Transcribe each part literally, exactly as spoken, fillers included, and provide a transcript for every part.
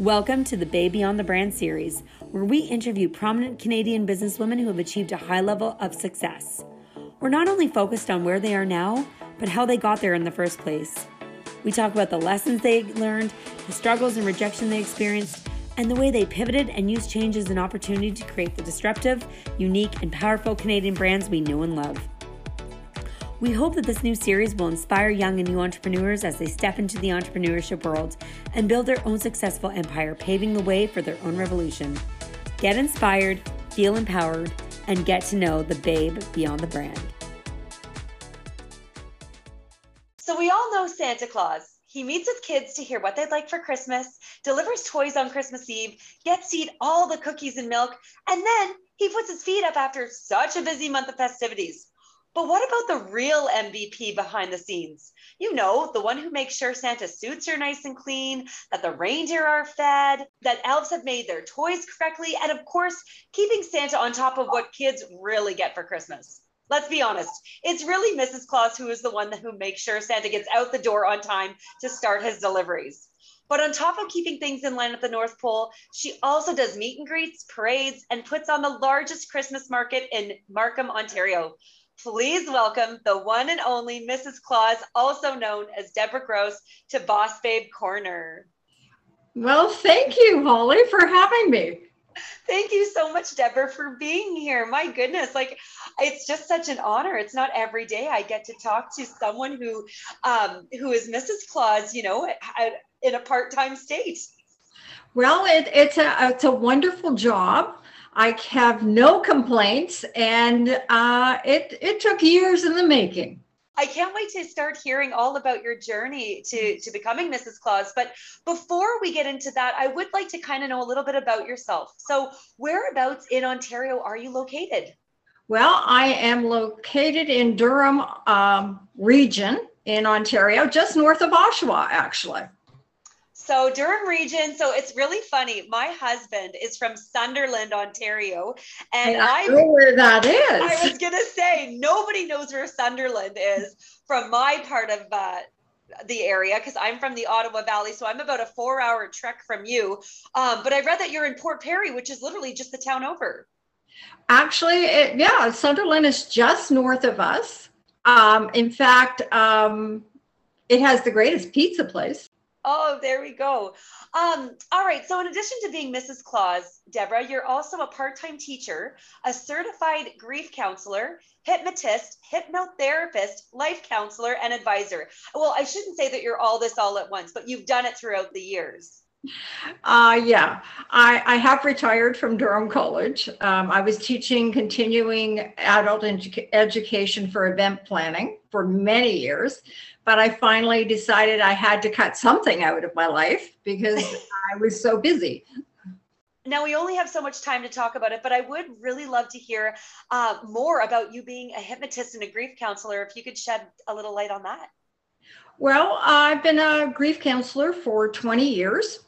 Welcome to the Baby on the Brand series, where we interview prominent Canadian businesswomen who have achieved a high level of success. We're not only focused on where they are now, but how they got there in the first place. We talk about the lessons they learned, the struggles and rejection they experienced, and the way they pivoted and used change as an opportunity to create the disruptive, unique, and powerful Canadian brands we know and love. We hope that this new series will inspire young and new entrepreneurs as they step into the entrepreneurship world and build their own successful empire, paving the way for their own revolution. Get inspired, feel empowered, and get to know the babe beyond the brand. So we all know Santa Claus. He meets with kids to hear what they'd like for Christmas, delivers toys on Christmas Eve, gets to eat all the cookies and milk, and then he puts his feet up after such a busy month of festivities. But what about the real M V P behind the scenes? You know, the one who makes sure Santa's suits are nice and clean, that the reindeer are fed, that elves have made their toys correctly, and of course, keeping Santa on top of what kids really get for Christmas. Let's be honest, it's really Missus Claus who is the one who makes sure Santa gets out the door on time to start his deliveries. But on top of keeping things in line at the North Pole, she also does meet and greets, parades, and puts on the largest Christmas market in Markham, Ontario. Please welcome the one and only Missus Claus, also known as Deborah Gross, to Boss Babe Corner. Well, thank you, Holly, for having me. Thank you so much, Deborah, for being here. My goodness, like, it's just such an honor. It's not every day I get to talk to someone who, um, who is Missus Claus, you know, in a part-time state. Well, it, it's a it's a wonderful job. I have no complaints, and uh, it, it took years in the making. I can't wait to start hearing all about your journey to, to becoming Missus Claus. But before we get into that, I would like to kind of know a little bit about yourself. So whereabouts in Ontario are you located? Well, I am located in Durham um, region in Ontario, just north of Oshawa, actually. So Durham region. So it's really funny. My husband is from Sunderland, Ontario, and I know where that is. I was gonna say nobody knows where Sunderland is from my part of uh, the area because I'm from the Ottawa Valley, so I'm about a four-hour trek from you. Um, but I read that you're in Port Perry, which is literally just the town over. Actually, it, yeah, Sunderland is just north of us. Um, in fact, um, it has the greatest pizza place. Oh, there we go. Um, all right. So in addition to being Missus Claus, Deborah, you're also a part-time teacher, a certified grief counselor, hypnotist, hypnotherapist, life counselor, and advisor. Well, I shouldn't say that you're all this all at once, but you've done it throughout the years. Uh, yeah, I, I have retired from Durham College. Um, I was teaching continuing adult edu- education for event planning for many years. But I finally decided I had to cut something out of my life because I was so busy. Now, we only have so much time to talk about it, but I would really love to hear uh, more about you being a hypnotist and a grief counselor, if you could shed a little light on that. Well, I've been a grief counselor for twenty years.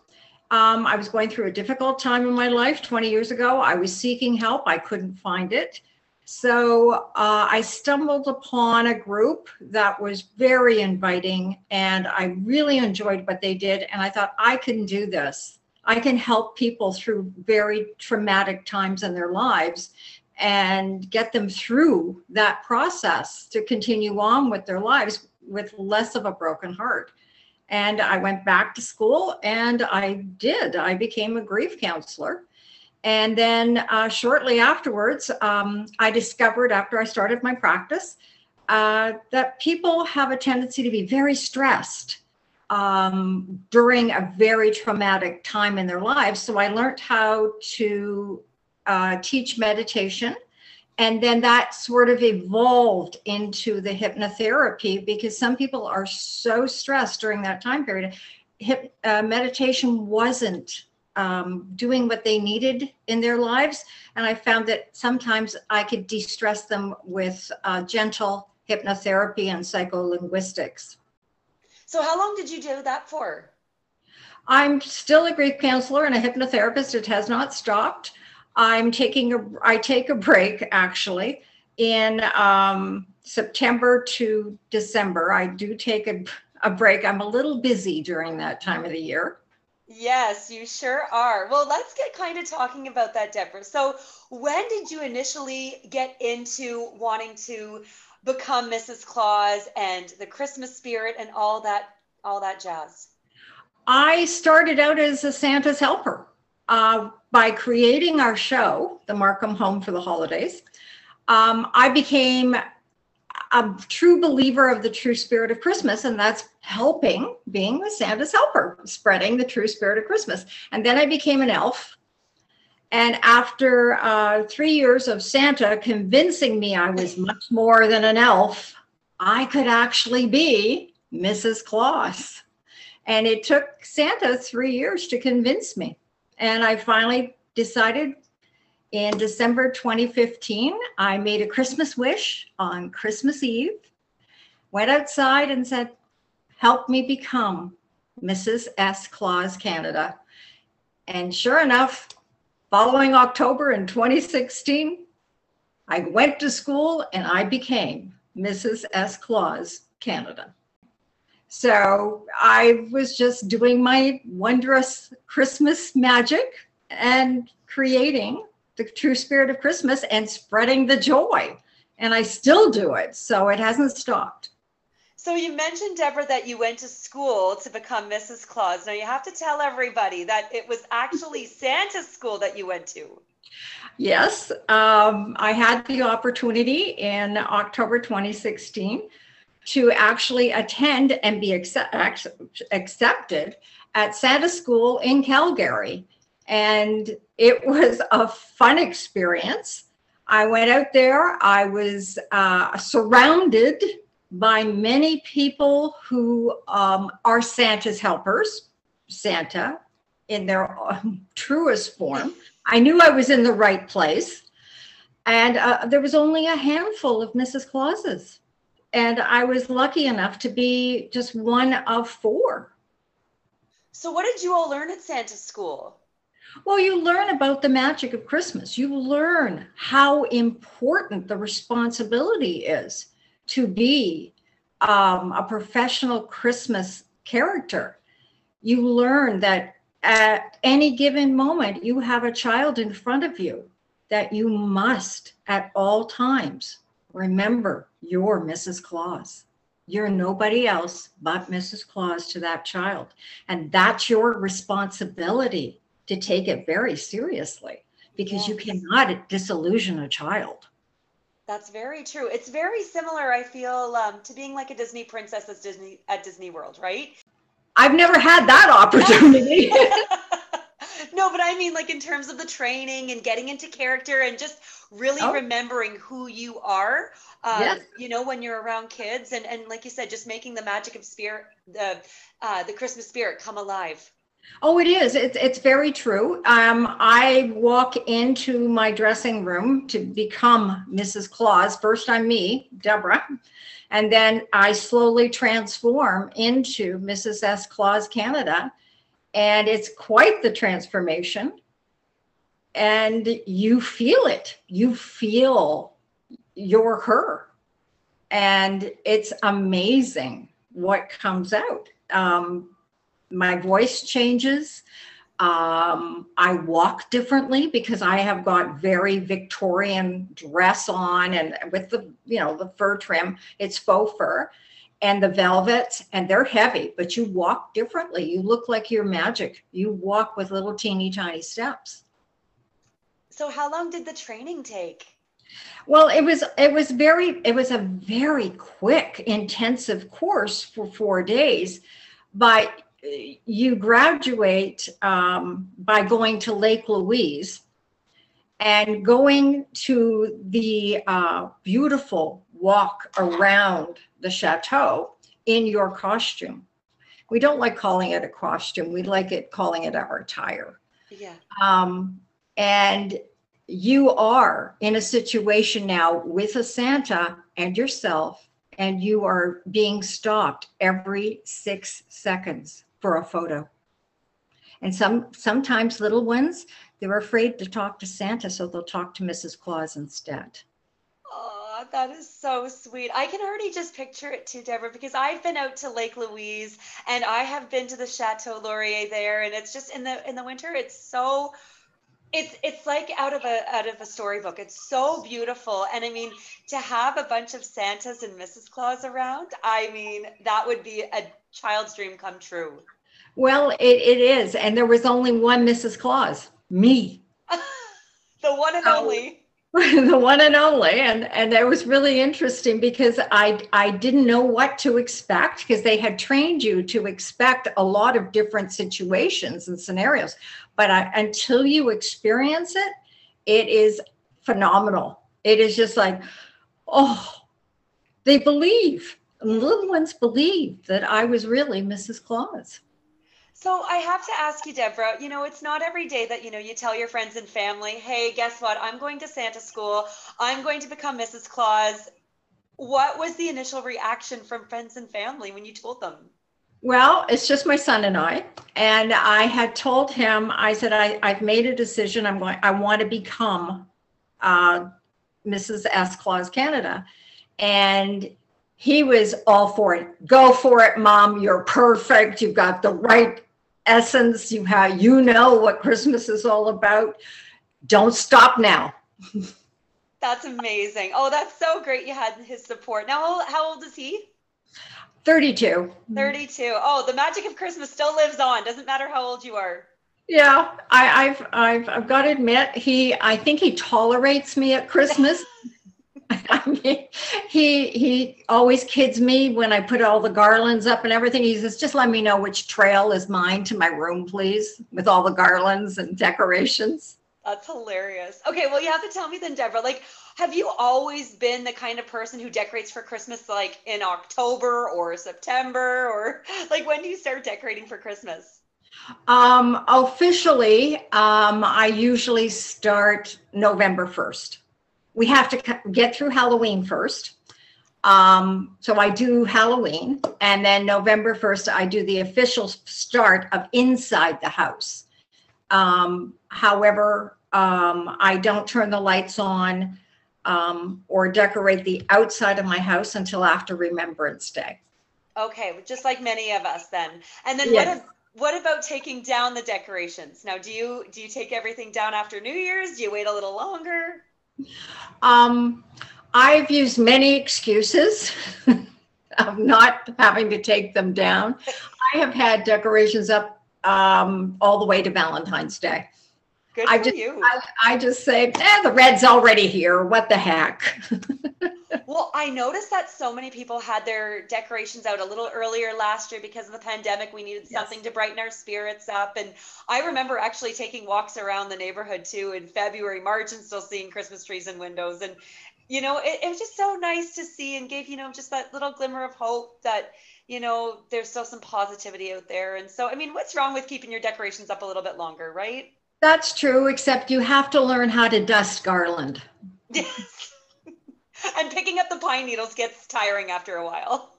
Um, I was going through a difficult time in my life twenty years ago. I was seeking help. I couldn't find it. So uh, I stumbled upon a group that was very inviting, and I really enjoyed what they did. And I thought, I can do this. I can help people through very traumatic times in their lives and get them through that process to continue on with their lives with less of a broken heart. And I went back to school, and I did. I became a grief counselor. And then uh, shortly afterwards, um, I discovered after I started my practice uh, that people have a tendency to be very stressed um, during a very traumatic time in their lives. So I learned how to uh, teach meditation. And then that sort of evolved into the hypnotherapy because some people are so stressed during that time period. Hip, uh, meditation wasn't Um, doing what they needed in their lives. And I found that sometimes I could de-stress them with uh, gentle hypnotherapy and psycholinguistics. So how long did you do that for? I'm still a grief counselor and a hypnotherapist. It has not stopped. I'm taking a, I take a break actually in um, September to December. I do take a, a break. I'm a little busy during that time of the year. Yes, you sure are. Well, let's get kind of talking about that, Deborah. So when did you initially get into wanting to become Missus Claus and the Christmas spirit and all that, all that jazz? I started out as a Santa's helper uh, by creating our show, the Markham Home for the Holidays. Um, I became a true believer of the true spirit of Christmas, and that's helping, being the Santa's helper, spreading the true spirit of Christmas. And then I became an elf. And after uh, three years of Santa convincing me I was much more than an elf, I could actually be Missus Claus. And it took Santa three years to convince me. And I finally decided in December twenty fifteen, I made a Christmas wish on Christmas Eve, went outside and said, help me become Missus S. Claus Canada. And sure enough, following October in twenty sixteen, I went to school and I became Missus S. Claus Canada. So I was just doing my wondrous Christmas magic and creating the true spirit of Christmas and spreading the joy. And I still do it. So it hasn't stopped. So you mentioned, Deborah, that you went to school to become Missus Claus. Now you have to tell everybody that it was actually Santa's school that you went to. Yes, um, I had the opportunity in October twenty sixteen to actually attend and be accept accepted at Santa School in Calgary. And it was a fun experience. I went out there. I was uh, surrounded by many people who um, are Santa's helpers, Santa, in their um, truest form. I knew I was in the right place. And uh, there was only a handful of Missus Clauses. And I was lucky enough to be just one of four. So what did you all learn at Santa's school? Well, you learn about the magic of Christmas. You learn how important the responsibility is to be um, a professional Christmas character. You learn that at any given moment, you have a child in front of you that you must at all times remember you're Missus Claus. You're nobody else but Missus Claus to that child. And that's your responsibility to take it very seriously, because yes, you cannot disillusion a child. That's very true. It's very similar, I feel, um, to being like a Disney princess at Disney, at Disney World, right? I've never had that opportunity. No, but I mean, like in terms of the training and getting into character and just really oh. remembering who you are, um, yes. you know, when you're around kids. And, and like you said, just making the magic of spirit, the, uh, the Christmas spirit come alive. Oh, it is. It's, it's very true. Um, I walk into my dressing room to become Missus Claus. First, I'm me, Deborah, and then I slowly transform into Missus S. Claus Canada. And it's quite the transformation. And you feel it. You feel you're her. And it's amazing what comes out. Um, My voice changes. Um, I walk differently because I have got very Victorian dress on, and with the, you know, the fur trim, it's faux fur and the velvets, and they're heavy, but you walk differently. You look like you're magic. You walk with little teeny tiny steps. So how long did the training take? Well, it was, it was very, it was a very quick, intensive course for four days, but you graduate um, by going to Lake Louise and going to the uh, beautiful walk around the chateau in your costume. We don't like calling it a costume. We like it calling it our attire. Yeah. Um, and you are in a situation now with a Santa and yourself, and you are being stopped every six seconds for a photo. And some sometimes little ones, they're afraid to talk to Santa, so they'll talk to Missus Claus instead. Oh, Oh, that is so sweet. I can already just picture it too, Deborah, because I've been out to Lake Louise and I have been to the Chateau Laurier there, and it's just in the in the winter, it's so It's it's like out of a out of a storybook. It's so beautiful. And I mean, to have a bunch of Santas and Missus Claus around, I mean, that would be a child's dream come true. Well, it, it is. And there was only one Missus Claus, me. The one and only. The one and only. And and it was really interesting because I I didn't know what to expect, because they had trained you to expect a lot of different situations and scenarios. But I, until you experience it, it is phenomenal. It is just like, oh, they believe, little ones believe that I was really Missus Claus. So I have to ask you, Deborah, you know, it's not every day that, you know, you tell your friends and family, hey, guess what? I'm going to Santa school. I'm going to become Missus Claus. What was the initial reaction from friends and family when you told them? Well, it's just my son and I, and I had told him, I said, I, I've made a decision. I'm going, I want to become uh, Missus S. Claus Canada. And he was all for it. Go for it, Mom. You're perfect. You've got the right essence. You have, you know what Christmas is all about. Don't stop now. That's amazing. Oh, that's so great. You had his support. Now, how old is he? thirty-two. thirty-two. Oh, the magic of Christmas still lives on. Doesn't matter how old you are. Yeah, I, I've, I've, I've got to admit, he, I think he tolerates me at Christmas. I mean, he, he always kids me when I put all the garlands up and everything. He says, just let me know which trail is mine to my room, please, with all the garlands and decorations. That's hilarious. Okay, well, you have to tell me then, Deborah, like, have you always been the kind of person who decorates for Christmas, like in October or September, or like, when do you start decorating for Christmas? Um, officially, um, I usually start November first. We have to get through Halloween first. Um, so I do Halloween, and then November first, I do the official start of inside the house. Um, however, um, I don't turn the lights on um, or decorate the outside of my house until after Remembrance Day. Okay, just like many of us then. And then yes. what if, what about taking down the decorations? Now, do you do you take everything down after New Year's? Do you wait a little longer? Um, I've used many excuses of not having to take them down. I have had decorations up um, all the way to Valentine's Day. Good I for just, you. I, I just say, eh, the red's already here. What the heck? Well, I noticed that so many people had their decorations out a little earlier last year because of the pandemic. We needed yes. something to brighten our spirits up. And I remember actually taking walks around the neighborhood too in February, March, and still seeing Christmas trees in windows. And, you know, it, it was just so nice to see, and gave, you know, just that little glimmer of hope that, you know, there's still some positivity out there. And so, I mean, what's wrong with keeping your decorations up a little bit longer, right? That's true, except you have to learn how to dust garland. Yes. And picking up the pine needles gets tiring after a while.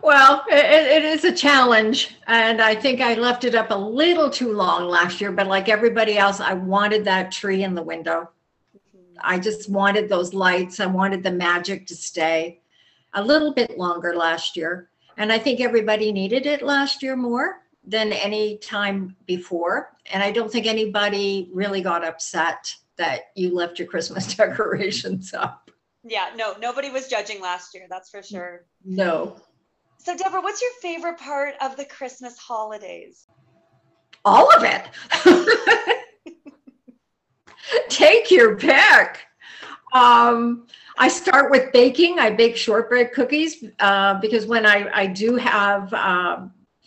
Well, it, it is a challenge. And I think I left it up a little too long last year. But like everybody else, I wanted that tree in the window. Mm-hmm. I just wanted those lights. I wanted the magic to stay a little bit longer last year. And I think everybody needed it last year more than any time before. And I don't think anybody really got upset that you left your Christmas decorations up. Yeah, no, nobody was judging last year, that's for sure. No. So, Deborah, what's your favorite part of the Christmas holidays? All of it. Take your pick. Um, I start with baking. I bake shortbread cookies uh, because when I, I do have uh,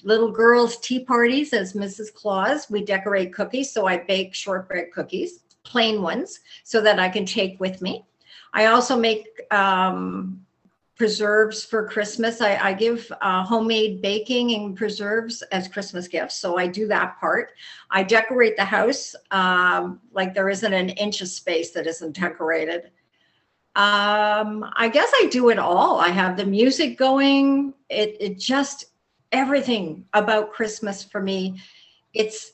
little girls' tea parties as Missus Claus, we decorate cookies. So I bake shortbread cookies, plain ones, so that I can take with me. I also make um, preserves for Christmas. I, I give uh, homemade baking and preserves as Christmas gifts. So I do that part. I decorate the house. Um, like there isn't an inch of space that isn't decorated. Um, I guess I do it all. I have the music going. It, it just, everything about Christmas for me, it's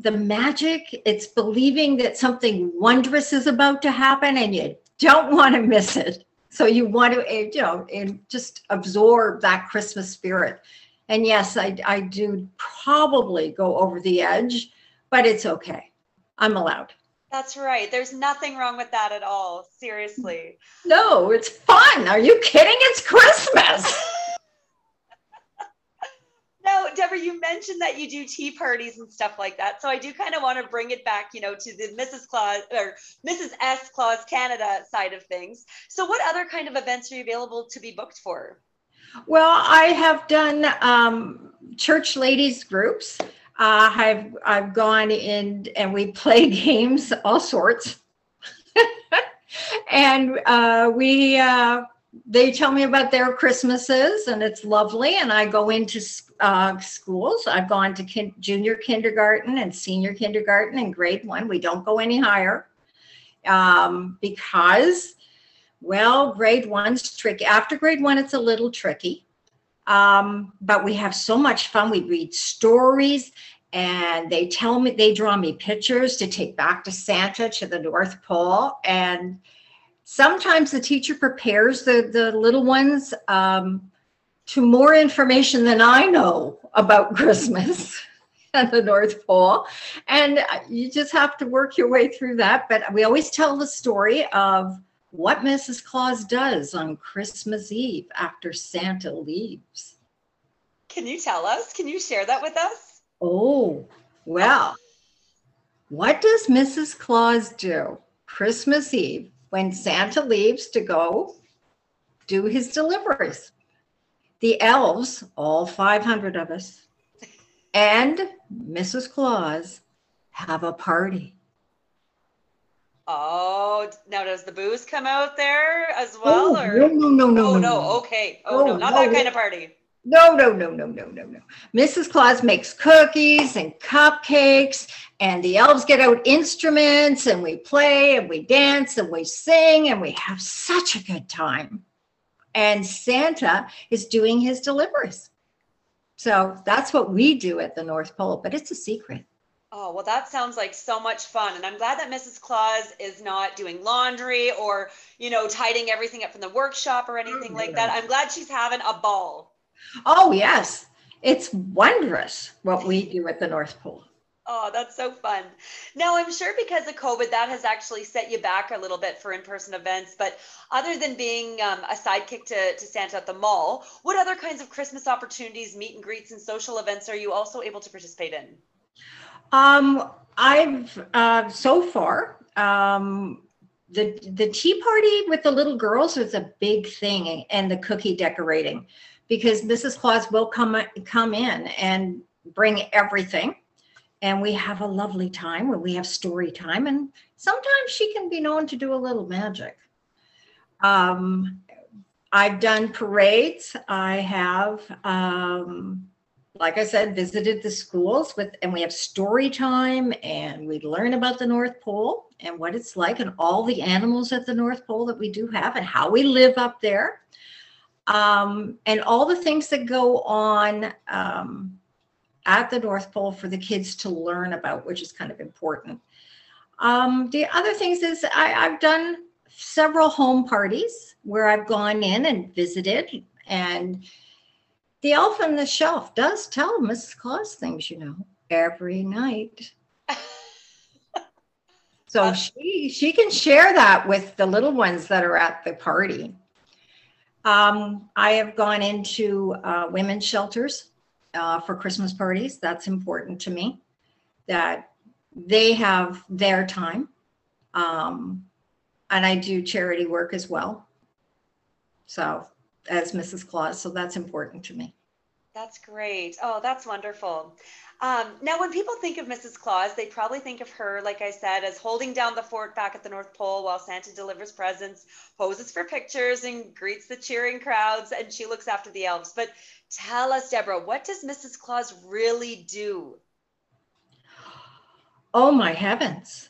the magic. It's believing that something wondrous is about to happen and you don't want to miss it. So you want to, you know, and just absorb that Christmas spirit. And yes, I, I do probably go over the edge, but it's okay. I'm allowed. That's right. There's nothing wrong with that at all. Seriously. No, it's fun. Are you kidding? It's Christmas. No, Deborah, you mentioned that you do tea parties and stuff like that. So I do kind of want to bring it back, you know, to the Missus Claus or Missus S. Claus Canada side of things. So what other kind of events are you available to be booked for? Well, I have done um, church ladies groups. Uh, I've, I've gone in and we play games, all sorts. And uh, we, uh, they tell me about their Christmases and it's lovely. And I go into uh, schools. I've gone to kin junior kindergarten and senior kindergarten and grade one. We don't go any higher um, because, well, grade one's tricky. After grade one, it's a little tricky. Um, but we have so much fun. We read stories and they tell me, they draw me pictures to take back to Santa to the North Pole. And sometimes the teacher prepares the, the little ones um, to more information than I know about Christmas and the North Pole. And you just have to work your way through that. But we always tell the story of what Missus Claus does on Christmas Eve after Santa leaves. Can you tell us? Can you share that with us? Oh, well, what does Missus Claus do Christmas Eve when Santa leaves to go do his deliveries? The elves, all five hundred of us, and Missus Claus have a party. Oh, now does the booze come out there as well? Oh, or? No, no, no, no, oh, no, no. Okay. Oh, oh no, not no, that kind of party. No, no, no, no, no, no, no. Missus Claus makes cookies and cupcakes, and the elves get out instruments, and we play, and we dance, and we sing, and we have such a good time. And Santa is doing his deliveries. So that's what we do at the North Pole, but it's a secret. Oh, well, that sounds like so much fun. And I'm glad that Missus Claus is not doing laundry or, you know, tidying everything up from the workshop or anything like that. I'm glad she's having a ball. Oh, yes. It's wondrous what we do at the North Pole. Oh, that's so fun. Now, I'm sure because of COVID, that has actually set you back a little bit for in-person events. But other than being um, a sidekick to, to Santa at the mall, what other kinds of Christmas opportunities, meet and greets and social events are you also able to participate in? Um, I've, uh, so far, um, the, the tea party with the little girls was a big thing, and the cookie decorating, because Missus Claus will come, come in and bring everything. And we have a lovely time when we have story time. And sometimes she can be known to do a little magic. Um, I've done parades. I have, um, like I said, visited the schools with, and we have story time, and we learn about the North Pole and what it's like and all the animals at the North Pole that we do have and how we live up there. Um, and all the things that go on um, at the North Pole for the kids to learn about, which is kind of important. Um, the other things is I, I've done several home parties where I've gone in and visited, and the elf on the shelf does tell Missus Claus things, you know, every night. So she, she can share that with the little ones that are at the party. Um, I have gone into uh, women's shelters uh, for Christmas parties. That's important to me, that they have their time. Um, and I do charity work as well. So as Missus Claus, so that's important to me. That's great. Oh, that's wonderful. Um, now, when people think of Missus Claus, they probably think of her, like I said, as holding down the fort back at the North Pole while Santa delivers presents, poses for pictures, and greets the cheering crowds, and she looks after the elves. But tell us, Deborah, what does Missus Claus really do? Oh, my heavens.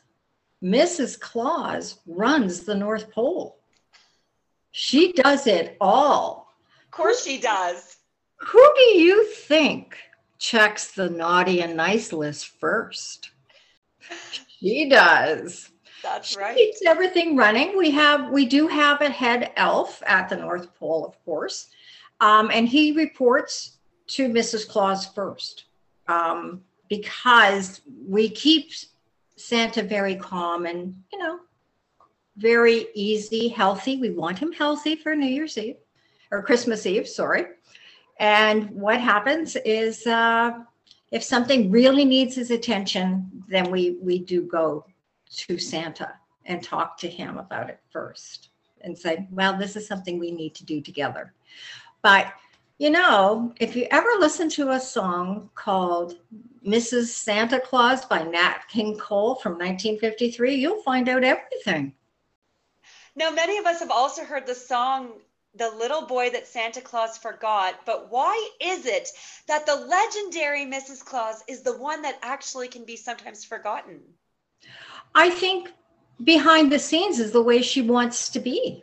Missus Claus runs the North Pole. She does it all. Of course she does. Who do you think checks the naughty and nice list first? She does. That's right. She keeps everything running. We have, we do have a head elf at the North Pole, of course, um, and he reports to Missus Claus first, um, because we keep Santa very calm and, you know, very easy, healthy. We want him healthy for New Year's Eve, or Christmas Eve, sorry. And what happens is, uh, if something really needs his attention, then we, we do go to Santa and talk to him about it first and say, well, this is something we need to do together. But, you know, if you ever listen to a song called Missus Santa Claus by Nat King Cole from nineteen fifty-three, you'll find out everything. Now, many of us have also heard the song, The Little Boy That Santa Claus Forgot, but why is it that the legendary Missus Claus is the one that actually can be sometimes forgotten? I think behind the scenes is the way she wants to be.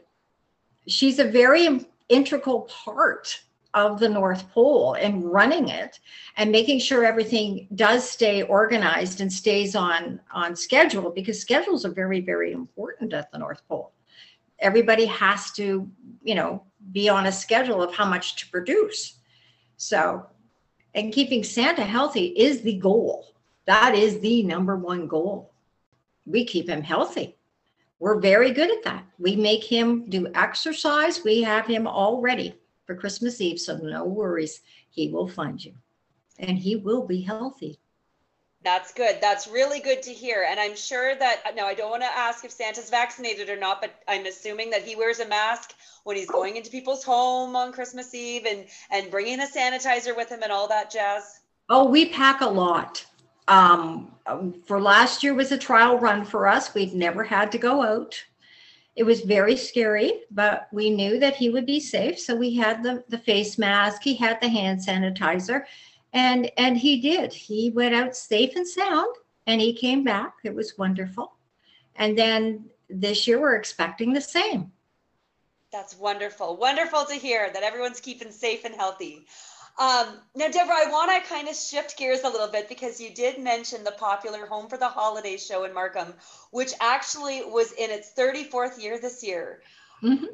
She's a very integral part of the North Pole and running it and making sure everything does stay organized and stays on, on schedule, because schedules are very, very important at the North Pole. Everybody has to, you know, be on a schedule of how much to produce. So, and keeping Santa healthy is the goal. That is the number one goal. We keep him healthy. We're very good at that. We make him do exercise. We have him all ready for Christmas Eve, so no worries. He will find you and he will be healthy. That's good. That's really good to hear. And I'm sure that, now I don't want to ask if Santa's vaccinated or not, but I'm assuming that he wears a mask when he's going into people's home on Christmas Eve and, and bringing a sanitizer with him and all that jazz. Oh, we pack a lot. Um, for last year was a trial run for us. We'd never had to go out. It was very scary, but we knew that he would be safe. So we had the, the face mask, he had the hand sanitizer. And and he did. He went out safe and sound, and he came back. It was wonderful. And then this year, we're expecting the same. That's wonderful. Wonderful to hear that everyone's keeping safe and healthy. Um, now, Deborah, I want to kind of shift gears a little bit, because you did mention the popular Home for the Holidays show in Markham, which actually was in its thirty-fourth year this year. Mm-hmm.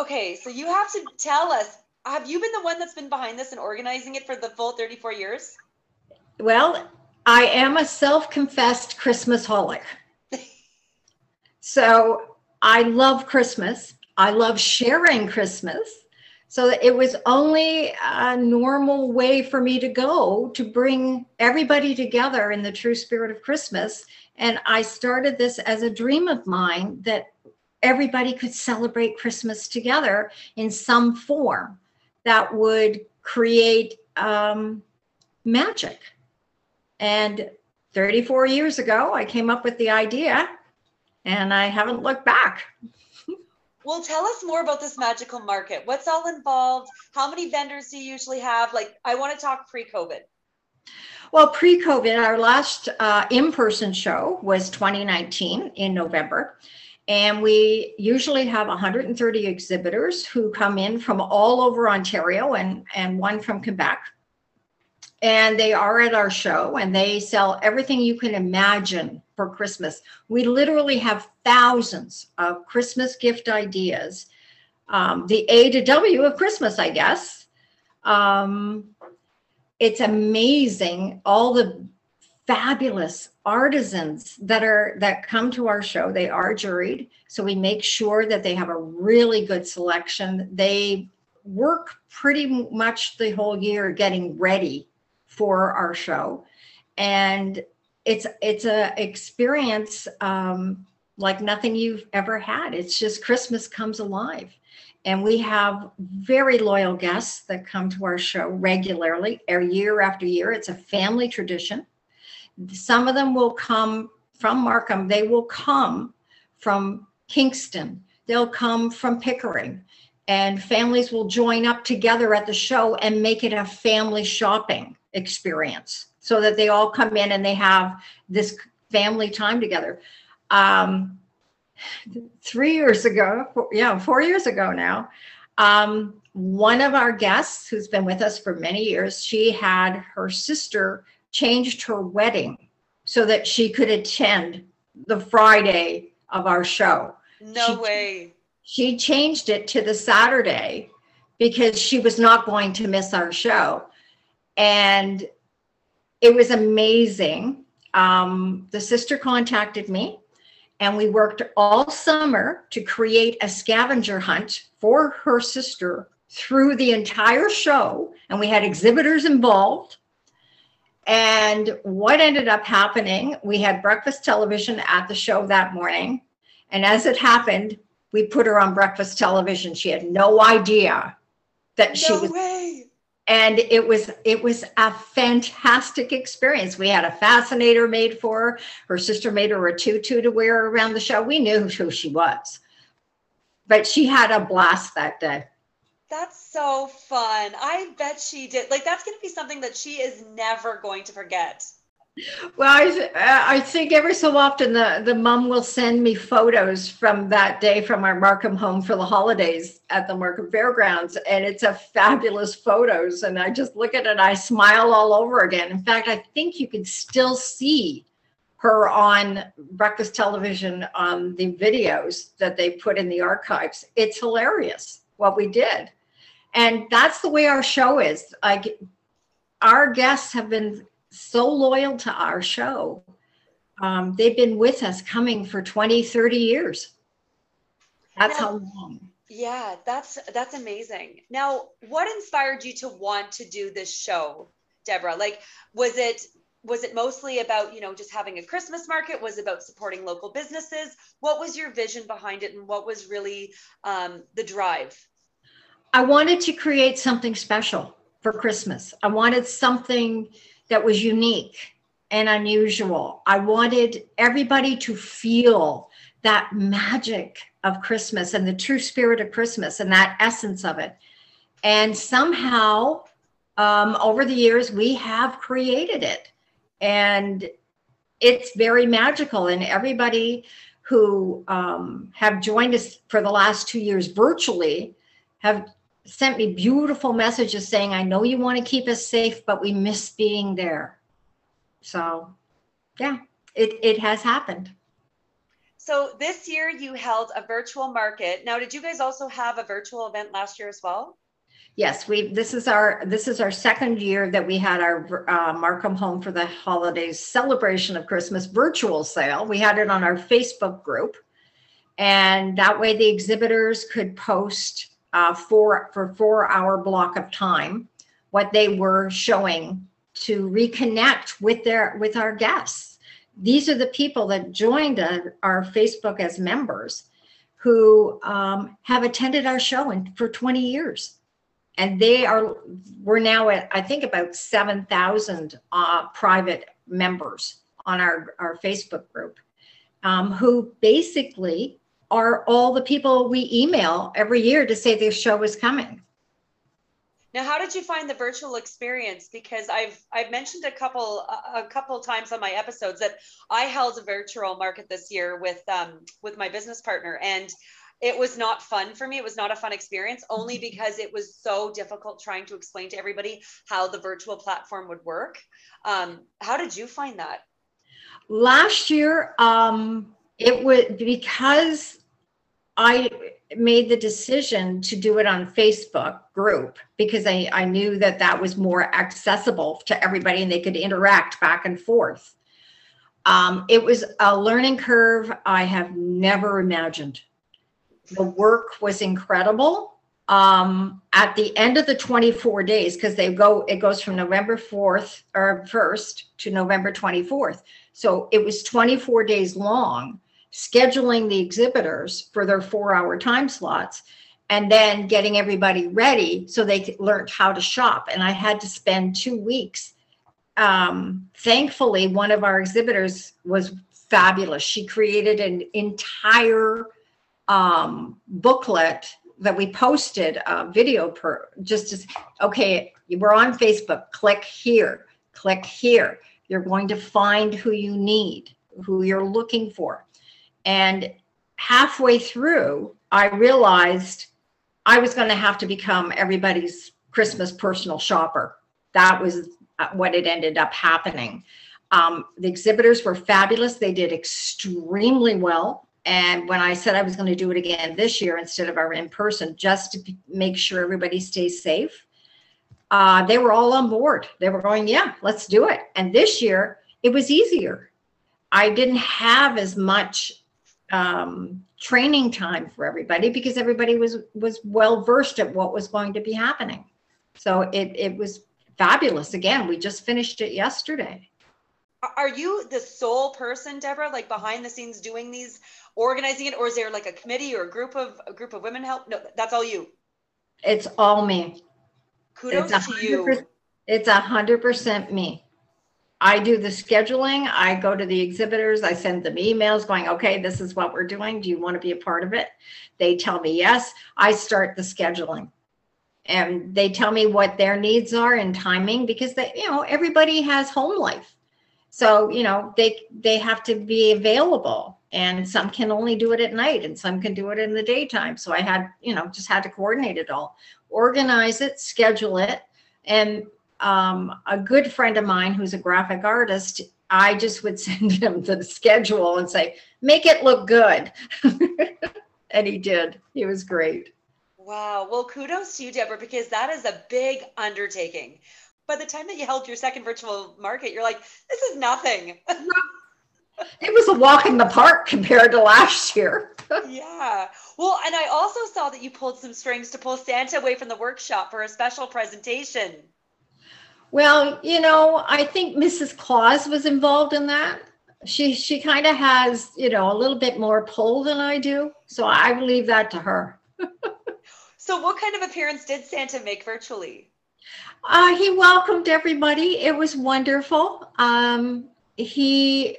Okay, so you have to tell us, have you been the one that's been behind this and organizing it for the full thirty-four years? Well, I am a self-confessed Christmas-holic. So I love Christmas. I love sharing Christmas. So it was only a normal way for me to go to bring everybody together in the true spirit of Christmas. And I started this as a dream of mine that everybody could celebrate Christmas together in some form that would create um, magic. And thirty-four years ago, I came up with the idea, and I haven't looked back. Well, tell us more about this magical market. What's all involved? How many vendors do you usually have? Like, I want to talk pre-COVID. Well, pre-COVID, our last uh, in-person show was twenty nineteen in November. And we usually have one hundred thirty exhibitors who come in from all over Ontario, and, and one from Quebec. And they are at our show, and they sell everything you can imagine for Christmas. We literally have thousands of Christmas gift ideas. Um, the A to W of Christmas, I guess. Um, it's amazing, all the fabulous artisans that are that come to our show. They are juried, so we make sure that they have a really good selection. They work pretty much the whole year getting ready for our show, and it's it's a experience um, like nothing you've ever had. It's just Christmas comes alive, and we have very loyal guests that come to our show regularly, year after year. It's a family tradition. Some of them will come from Markham. They will come from Kingston. They'll come from Pickering. And families will join up together at the show and make it a family shopping experience so that they all come in and they have this family time together. Um, three years ago, four, yeah, four years ago now, um, one of our guests who's been with us for many years, she had her sister changed her wedding so that she could attend the Friday of our show. No she, way. She changed it to the Saturday because she was not going to miss our show. And it was amazing. Um, the sister contacted me and we worked all summer to create a scavenger hunt for her sister through the entire show. And we had exhibitors involved. And what ended up happening, we had Breakfast Television at the show that morning. And as it happened, we put her on Breakfast Television. She had no idea that no she was. Way. And it was it was a fantastic experience. We had a fascinator made for her. Her sister made her a tutu to wear around the show. We knew who she was. But she had a blast that day. That's so fun. I bet she did. Like, that's going to be something that she is never going to forget. Well, I, I think every so often the, the mom will send me photos from that day from our Markham Home for the Holidays at the Markham Fairgrounds. And it's a fabulous photos. And I just look at it and I smile all over again. In fact, I think you can still see her on Breakfast Television on the videos that they put in the archives. It's hilarious what we did. And that's the way our show is. Like, our guests have been so loyal to our show. Um, they've been with us coming for twenty, thirty years. That's now, how long. Yeah, that's that's amazing. Now, what inspired you to want to do this show, Deborah? Like, was it was it mostly about, you know, just having a Christmas market? Was it about supporting local businesses? What was your vision behind it, and what was really um, the drive? I wanted to create something special for Christmas. I wanted something that was unique and unusual. I wanted everybody to feel that magic of Christmas and the true spirit of Christmas and that essence of it. And somehow, um, over the years, we have created it. And it's very magical. And everybody who um, have joined us for the last two years virtually have sent me beautiful messages saying, I know you want to keep us safe, but we miss being there. So yeah, it, it has happened. So this year you held a virtual market. Now, did you guys also have a virtual event last year as well? Yes, we, this is our, this is our second year that we had our uh, Markham Home for the Holidays celebration of Christmas virtual sale. We had it on our Facebook group, and that way the exhibitors could post Uh, for for four hour block of time what they were showing to reconnect with their with our guests. These are the people that joined uh, our Facebook as members who um, have attended our show in, for twenty years, and they are we're now at I think about seven thousand uh, private members on our our Facebook group, um, who basically are all the people we email every year to say this show is coming. Now, how did you find the virtual experience? Because I've I've mentioned a couple a couple times on my episodes that I held a virtual market this year with um with my business partner, and it was not fun for me. It was not a fun experience, only because it was so difficult trying to explain to everybody how the virtual platform would work. Um, how did you find that? Last year, um, it was because I made the decision to do it on Facebook group because I, I knew that that was more accessible to everybody and they could interact back and forth. Um, it was a learning curve I have never imagined. The work was incredible. Um, at the end of the twenty-four days, because they go, it goes from November fourth or first to November twenty-fourth. So it was twenty-four days long, scheduling the exhibitors for their four hour time slots and then getting everybody ready so they learned how to shop. And I had to spend two weeks. Um, thankfully, one of our exhibitors was fabulous. She created an entire um, booklet that we posted a video per just to, okay, we're on Facebook, click here, click here. You're going to find who you need, who you're looking for. And halfway through, I realized I was going to have to become everybody's Christmas personal shopper. That was what it ended up happening. Um, the exhibitors were fabulous. They did extremely well. And when I said I was going to do it again this year instead of our in-person, just to make sure everybody stays safe, uh, they were all on board. They were going, yeah, let's do it. And this year, it was easier. I didn't have as much um, training time for everybody because everybody was was well-versed at what was going to be happening. So it, it was fabulous. Again, we just finished it yesterday. Are you the sole person, Deborah, like behind the scenes doing these, organizing it, or is there like a committee or a group of a group of women help? No, that's all you. It's all me. Kudos it's to you. It's a hundred percent me. I do the scheduling. I go to the exhibitors. I send them emails going, okay, this is what we're doing. Do you want to be a part of it? They tell me yes. I start the scheduling. And they tell me what their needs are and timing, because they, you know, everybody has home life. So, you know, they they have to be available, and some can only do it at night and some can do it in the daytime. So I had, you know, just had to coordinate it all, organize it, schedule it. And um, a good friend of mine who's a graphic artist, I just would send him the schedule and say, make it look good. And he did. He was great. Wow. Well, kudos to you, Deborah, because that is a big undertaking. By the time that you held your second virtual market, you're like, this is nothing. It was a walk in the park compared to last year. Yeah. Well, and I also saw that you pulled some strings to pull Santa away from the workshop for a special presentation. Well, you know, I think Missus Claus was involved in that. She she kind of has, you know, a little bit more pull than I do. So I leave that to her. So what kind of appearance did Santa make virtually? Uh, he welcomed everybody. It was wonderful. Um, he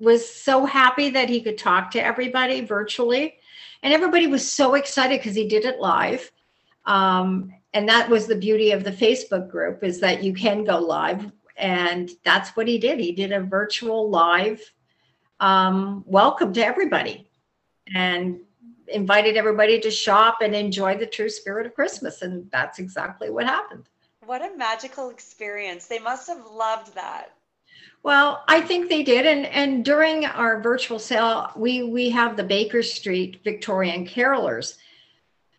was so happy that he could talk to everybody virtually. And everybody was so excited because he did it live. Um, and that was the beauty of the Facebook group, is that you can go live. And that's what he did. He did a virtual live um, welcome to everybody and invited everybody to shop and enjoy the true spirit of Christmas. And that's exactly what happened. What a magical experience. They must have loved that. Well, I think they did. And and during our virtual sale, we, we have the Baker Street Victorian Carolers.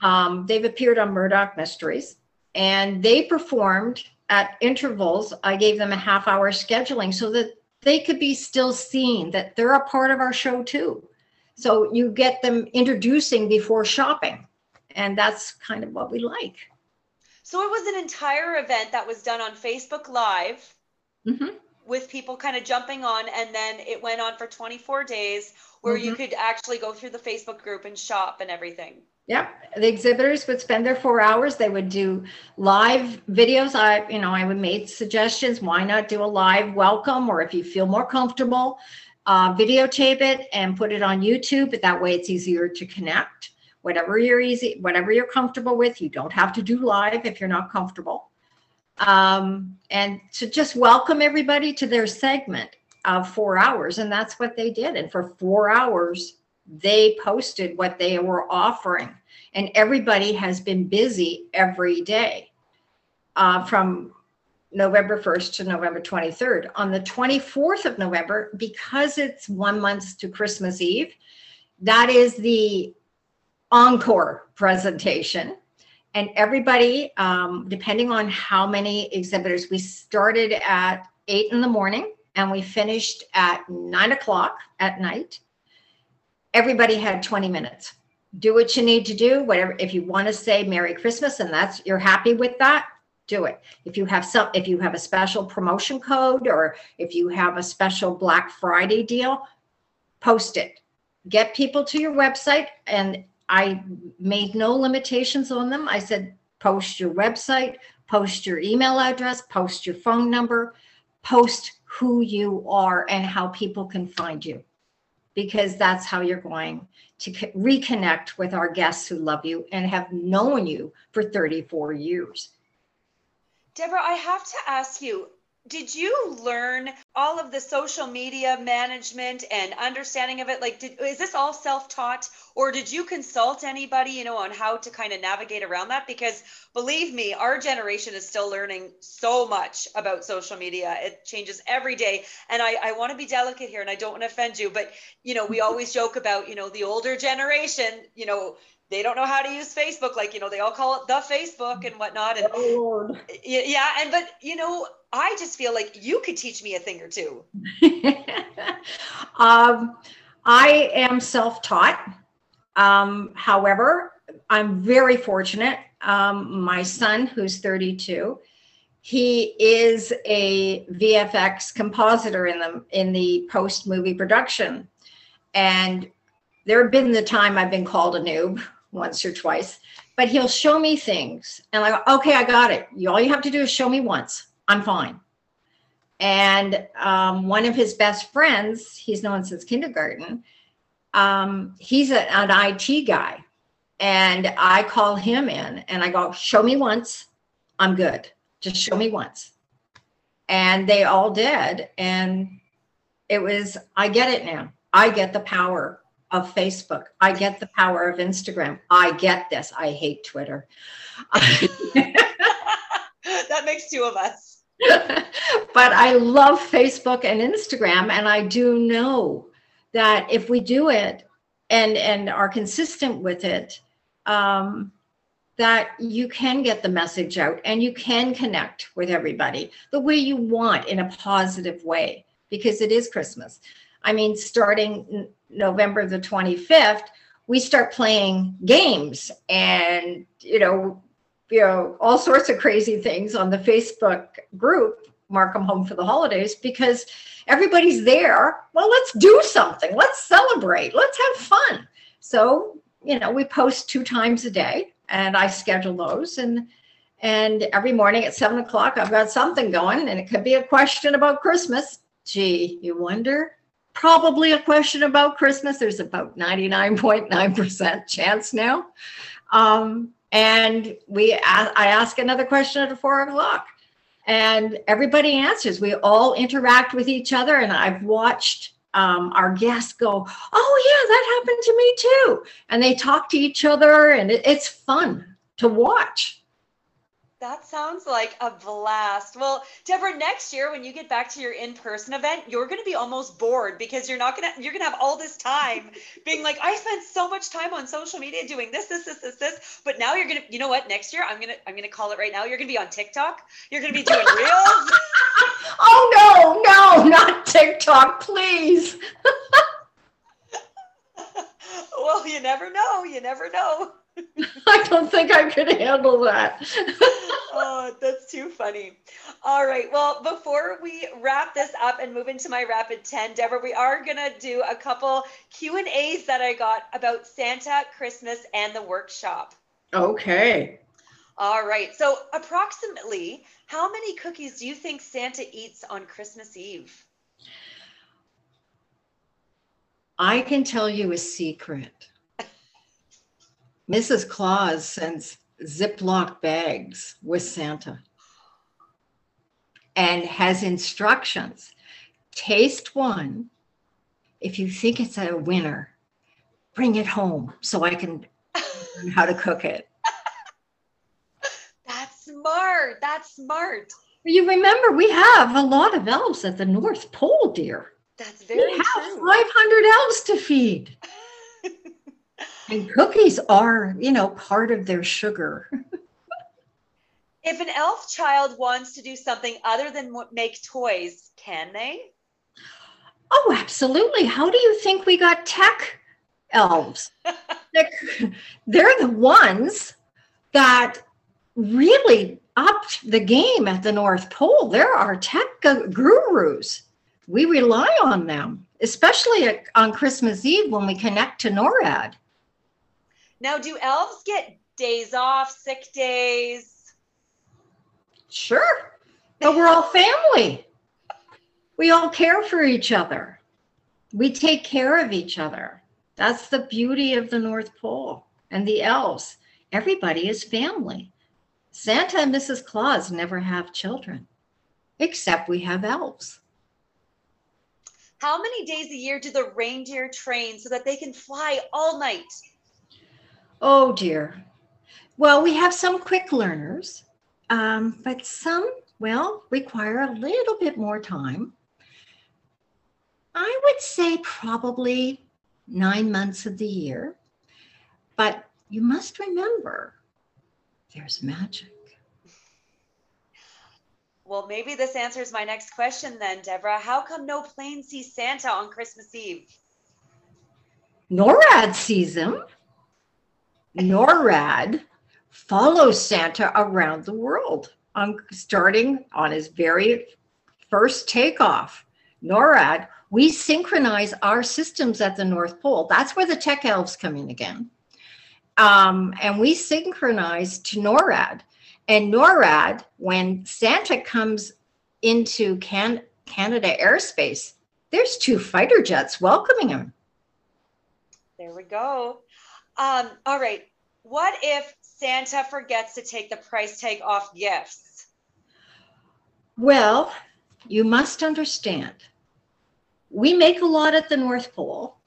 Um, they've appeared on Murdoch Mysteries, and they performed at intervals. I gave them a half hour scheduling so that they could be still seen, that they're a part of our show too. So you get them introducing before shopping. And that's kind of what we like. So it was an entire event that was done on Facebook Live, mm-hmm, with people kind of jumping on. And then it went on for twenty-four days where, mm-hmm, you could actually go through the Facebook group and shop and everything. Yep. The exhibitors would spend their four hours. They would do live videos. I, you know, I would make suggestions. Why not do a live welcome? Or if you feel more comfortable, Uh, videotape it and put it on YouTube, but that way it's easier to connect. Whatever you're easy, whatever you're comfortable with, you don't have to do live if you're not comfortable. Um, and to just welcome everybody to their segment of four hours, and that's what they did. And for four hours, they posted what they were offering, and everybody has been busy every day uh, from November first to November twenty-third. On the twenty-fourth of November, because it's one month to Christmas Eve, that is the encore presentation. And everybody, um, depending on how many exhibitors, we started at eight in the morning and we finished at nine o'clock at night. Everybody had twenty minutes. Do what you need to do, whatever. If you want to say Merry Christmas and that's, you're happy with that, do it. If you have some, if you have a special promotion code, or if you have a special Black Friday deal, post it. Get people to your website. And I made no limitations on them. I said, post your website, post your email address, post your phone number, post who you are and how people can find you, because that's how you're going to reconnect with our guests who love you and have known you for thirty-four years. Deborah, I have to ask you, Did you learn all of the social media management and understanding of it? Like, did, is this all self-taught, or did you consult anybody, you know, on how to kind of navigate around that? Because believe me, our generation is still learning so much about social media. It changes every day. And I, I want to be delicate here, and I don't want to offend you, but, you know, we always joke about, you know, the older generation, you know, they don't know how to use Facebook. Like, you know, they all call it the Facebook and whatnot. And oh, yeah. And, but, you know, I just feel like you could teach me a thing or two. um, I am self-taught. Um, however, I'm very fortunate. Um, my son, who's thirty-two, he is a V F X compositor in the, in the post-movie production. And there have been the time I've been called a noob once or twice, but he'll show me things. And I go, okay, I got it. You, all you have to do is show me once. I'm fine. And um, one of his best friends, he's known since kindergarten, um, he's a, an I T guy. And I call him in and I go, show me once, I'm good. Just show me once. And they all did. And it was, I get it now. I get the power of Facebook. I get the power of Instagram. I get this. I hate Twitter. That makes two of us. But I love Facebook and Instagram, and I do know that if we do it and and are consistent with it, um, that you can get the message out and you can connect with everybody the way you want in a positive way, because it is Christmas. I mean, starting November the twenty-fifth, we start playing games and, you know, you know, all sorts of crazy things on the Facebook group, Markham Home for the Holidays, because everybody's there. Well, let's do something. Let's celebrate. Let's have fun. So, you know, we post two times a day, and I schedule those. And and every morning at seven o'clock, I've got something going, and it could be a question about Christmas. Gee, you wonder? Probably a question about Christmas. There's about ninety-nine point nine percent chance now. Um, And we, I ask another question at four o'clock, and everybody answers. We all interact with each other, and I've watched um, our guests go, "Oh yeah, that happened to me too." And they talk to each other, and it, it's fun to watch. That sounds like a blast. Well, Deborah, next year when you get back to your in-person event, you're going to be almost bored, because you're not going to, you're going to have all this time being like, I spent so much time on social media doing this, this, this, this, this. But now you're going to, you know what, next year, I'm going to, I'm going to call it right now. You're going to be on TikTok. You're going to be doing reels. Oh no, no, not TikTok, please. Well, you never know. You never know. I don't think I could handle that. Oh, that's too funny. All right. Well, before we wrap this up and move into my rapid ten, Deborah, we are going to do a couple Q and A's that I got about Santa, Christmas, and the workshop. Okay. All right. So approximately how many cookies do you think Santa eats on Christmas Eve? I can tell you a secret. Missus Claus sends Ziploc bags with Santa and has instructions. Taste one. If you think it's a winner, bring it home so I can learn how to cook it. That's smart. That's smart. You remember, we have a lot of elves at the North Pole, dear. That's very true. We have five hundred elves to feed. And cookies are, you know, part of their sugar. If an elf child wants to do something other than make toys, can they? Oh, absolutely. How do you think we got tech elves? they're, they're the ones that really upped the game at the North Pole. There are tech gurus. We rely on them, especially at, on Christmas Eve when we connect to NORAD. Now, do elves get days off, sick days? Sure, but we're all family. We all care for each other. We take care of each other. That's the beauty of the North Pole and the elves. Everybody is family. Santa and Missus Claus never have children. except we have elves. How many days a year do the reindeer train so that they can fly all night? Oh dear. Well, we have some quick learners, um, but some, well, require a little bit more time. I would say probably nine months of the year, but you must remember there's magic. Well, maybe this answers my next question then, Deborah. How come no plane sees Santa on Christmas Eve? NORAD sees him. NORAD follows Santa around the world, on, starting on his very first takeoff. NORAD, we synchronize our systems at the North Pole. That's where the tech elves come in again. Um, and we synchronize to NORAD. And NORAD, when Santa comes into Can Canada airspace, there's two fighter jets welcoming him. There we go. Um, all right. What if Santa forgets to take the price tag off gifts? Well, you must understand, we make a lot at the North Pole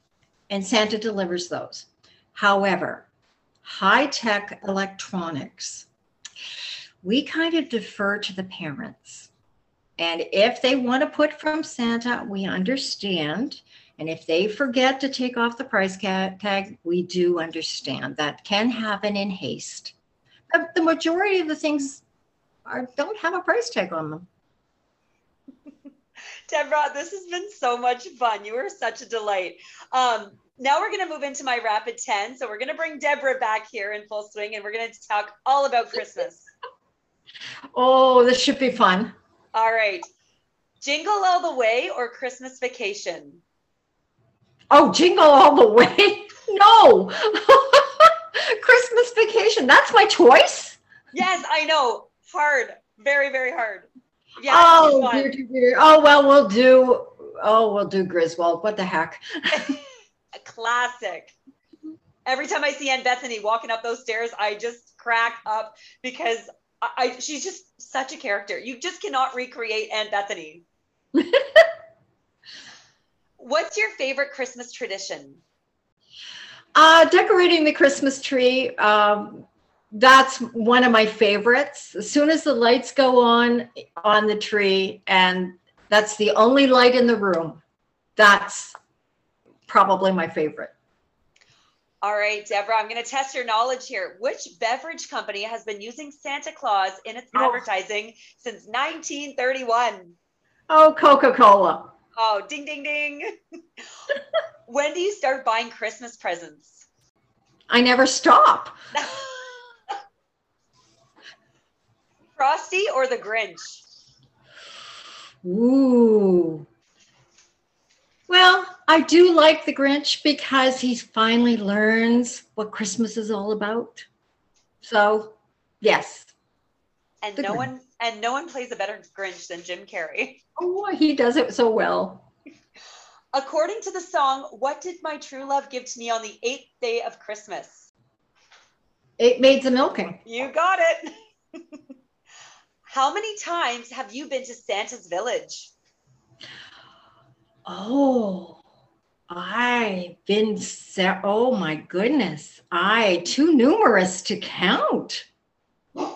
and Santa delivers those. However, high-tech electronics, we kind of defer to the parents. And if they want to put from Santa, we understand. And if they forget to take off the price tag, we do understand. That can happen in haste. But the majority of the things are, don't have a price tag on them. Deborah, this has been so much fun. You are such a delight. Um, now we're going to move into my rapid ten. So we're going to bring Deborah back here in full swing, and we're going to talk all about Christmas. Oh, this should be fun. All right. Jingle All the Way or Christmas Vacation? Oh, Jingle All the Way? No. Christmas Vacation. That's my choice? Yes, I know. Hard. Very, very hard. Yeah, oh, dear, dear, dear. oh, well, we'll do, oh, we'll do Griswold. What the heck? A classic. Every time I see Aunt Bethany walking up those stairs, I just crack up because I, I she's just such a character. You just cannot recreate Aunt Bethany. What's your favorite Christmas tradition? Uh, decorating the Christmas tree. Um, That's one of my favorites. As soon as the lights go on on the tree and that's the only light in the room, that's probably my favorite. All right, Deborah, I'm going to test your knowledge here. Which beverage company has been using Santa Claus in its oh. advertising since nineteen thirty-one? Oh, Coca-Cola. Oh, ding, ding, ding. When do you start buying Christmas presents? I never stop. Frosty or the Grinch? Ooh. Well, I do like the Grinch because he finally learns what Christmas is all about. So, yes. And no one and no one plays a better Grinch than Jim Carrey. Oh, he does it so well. According to the song, what did my true love give to me on the eighth day of Christmas? Eight maids a milking. You got it. How many times have you been to Santa's Village? Oh, I've been, oh my goodness. I, too numerous to count. My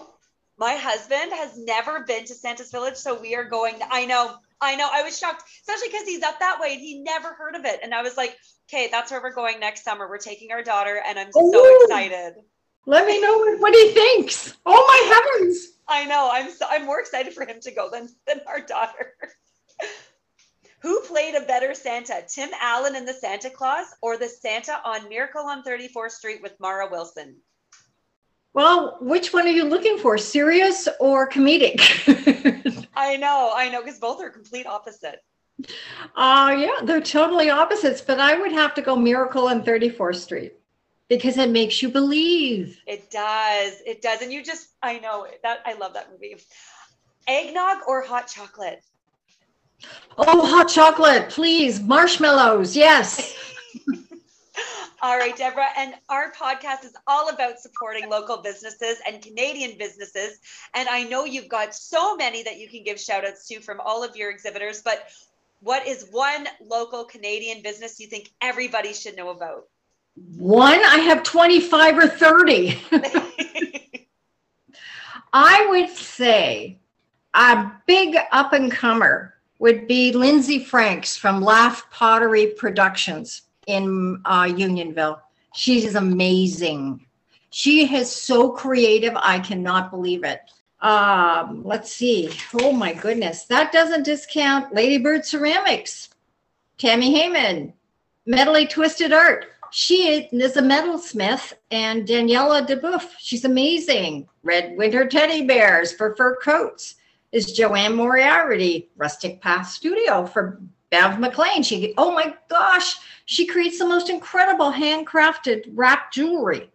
husband has never been to Santa's Village, so we are going, I know, I know, I was shocked, especially because he's up that way and he never heard of it. And I was like, okay, that's where we're going next summer. We're taking our daughter and I'm oh, so excited. Let me know what he thinks. Oh my heavens. I know. I'm so, I'm more excited for him to go than, than our daughter. Who played a better Santa, Tim Allen in The Santa Claus or the Santa on Miracle on thirty-fourth Street with Mara Wilson? Well, which one are you looking for, serious or comedic? I know, I know, because both are complete opposite. Uh, yeah, they're totally opposites, but I would have to go Miracle on thirty-fourth Street. Because it makes you believe. It does. It does. And you just, I know that. I love that movie. Eggnog or hot chocolate? Oh, hot chocolate, please. Marshmallows. Yes. All right, Deborah, and our podcast is all about supporting local businesses and Canadian businesses. And I know you've got so many that you can give shout outs to from all of your exhibitors, but what is one local Canadian business you think everybody should know about? One, I have twenty-five or thirty. I would say a big up and comer would be Lindsay Franks from Laugh Pottery Productions in uh, Unionville. She is amazing. She is so creative. I cannot believe it. Um, let's see. Oh my goodness. That doesn't discount Ladybird Ceramics, Tammy Heyman, Metally Twisted Art. She is a metalsmith, and Daniela DeBoeuf. She's amazing. Red Winter Teddy Bears for fur coats is Joanne Moriarty. Rustic Path Studio for Bev McLean. She, oh my gosh, she creates the most incredible handcrafted wrapped jewelry.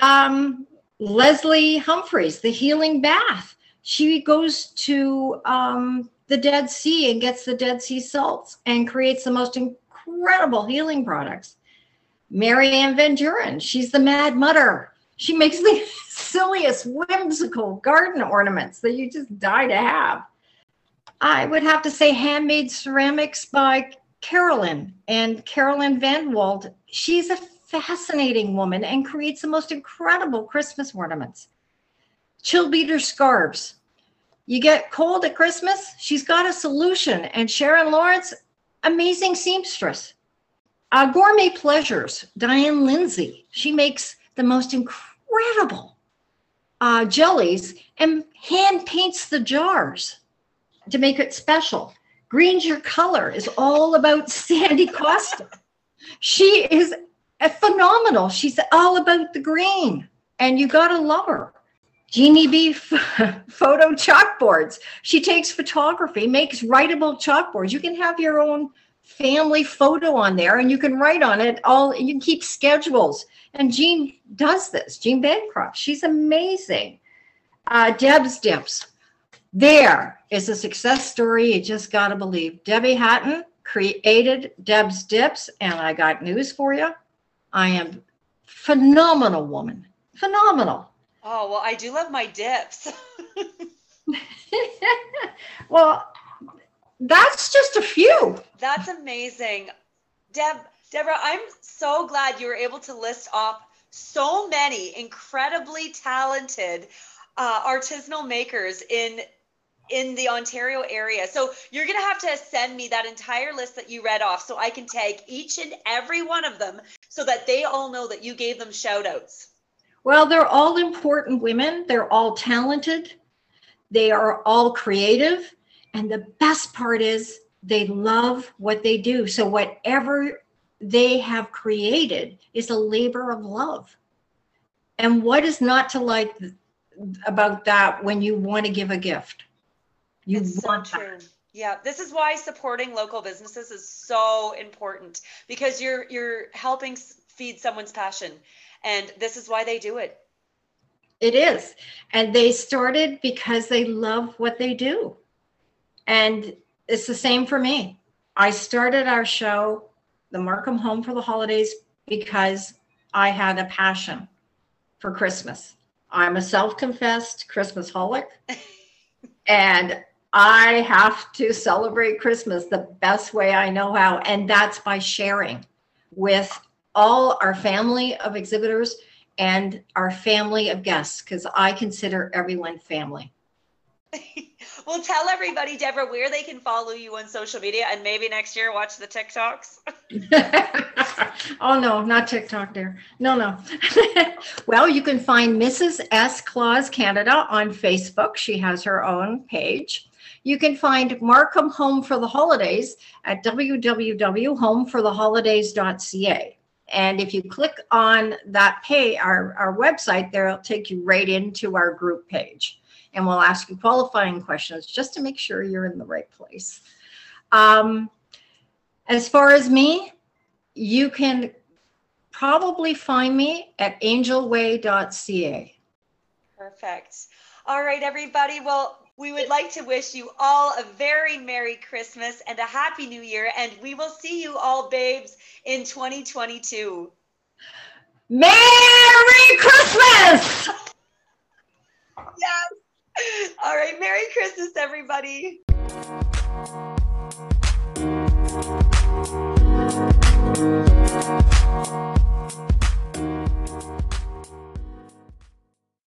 Um, Leslie Humphreys, The Healing Bath. She goes to um, the Dead Sea and gets the Dead Sea salts and creates the most incredible healing products. Mary Ann Van Duren, she's the Mad Mudder. She makes the silliest, whimsical garden ornaments that you just die to have. I would have to say Handmade Ceramics by Carolyn and Carolyn Van Wald. She's a fascinating woman and creates the most incredible Christmas ornaments. Chillbeater scarves. You get cold at Christmas, she's got a solution. And Sharon Lawrence, amazing seamstress. Uh, Gourmet Pleasures, Diane Lindsay. She makes the most incredible uh, jellies and hand paints the jars to make it special. Green's Your Color is all about Sandy Costa. She is phenomenal. She's all about the green, and you gotta love her. Jeannie B. Photo Chalkboards. She takes photography, makes writable chalkboards. You can have your own family photo on there, and you can write on it all. You can keep schedules. And Jean does this. Jean Bancroft. She's amazing. Uh, Deb's Dips. There is a success story you just gotta believe. Debbie Hatton created Deb's Dips, and I got news for you. I am phenomenal woman, phenomenal. Oh, well, I do love my dips. Well, that's just a few. That's amazing. Deb, Deborah, I'm so glad you were able to list off so many incredibly talented uh, artisanal makers in in the Ontario area. So you're going to have to send me that entire list that you read off so I can tag each and every one of them so that they all know that you gave them shout outs. Well, they're all important women. They're all talented. They are all creative. And the best part is they love what they do. So whatever they have created is a labor of love. And what is not to like about that when you want to give a gift? You it's want so true. That. Yeah, this is why supporting local businesses is so important, because you're you're helping feed someone's passion, and this is why they do it. It is, and they started because they love what they do, and it's the same for me. I started our show, the Markham Home for the Holidays, because I had a passion for Christmas. I'm a self-confessed Christmas-holic. And I have to celebrate Christmas the best way I know how. And that's by sharing with all our family of exhibitors and our family of guests, because I consider everyone family. Well, tell everybody, Deborah, where they can follow you on social media, and maybe next year watch the TikToks. Oh, no, not TikTok there. No, no. Well, you can find Missus S. Claus Canada on Facebook. She has her own page. You can find Markham Home for the Holidays at w w w dot home for the holidays dot c a. And if you click on that page, our, our website there, it'll take you right into our group page. And we'll ask you qualifying questions just to make sure you're in the right place. Um, as far as me, you can probably find me at angel way dot c a. Perfect. All right, everybody. Well, we would like to wish you all a very Merry Christmas and a Happy New Year. And we will see you all, babes, in twenty twenty-two. Merry Christmas! Yes. All right, Merry Christmas, everybody.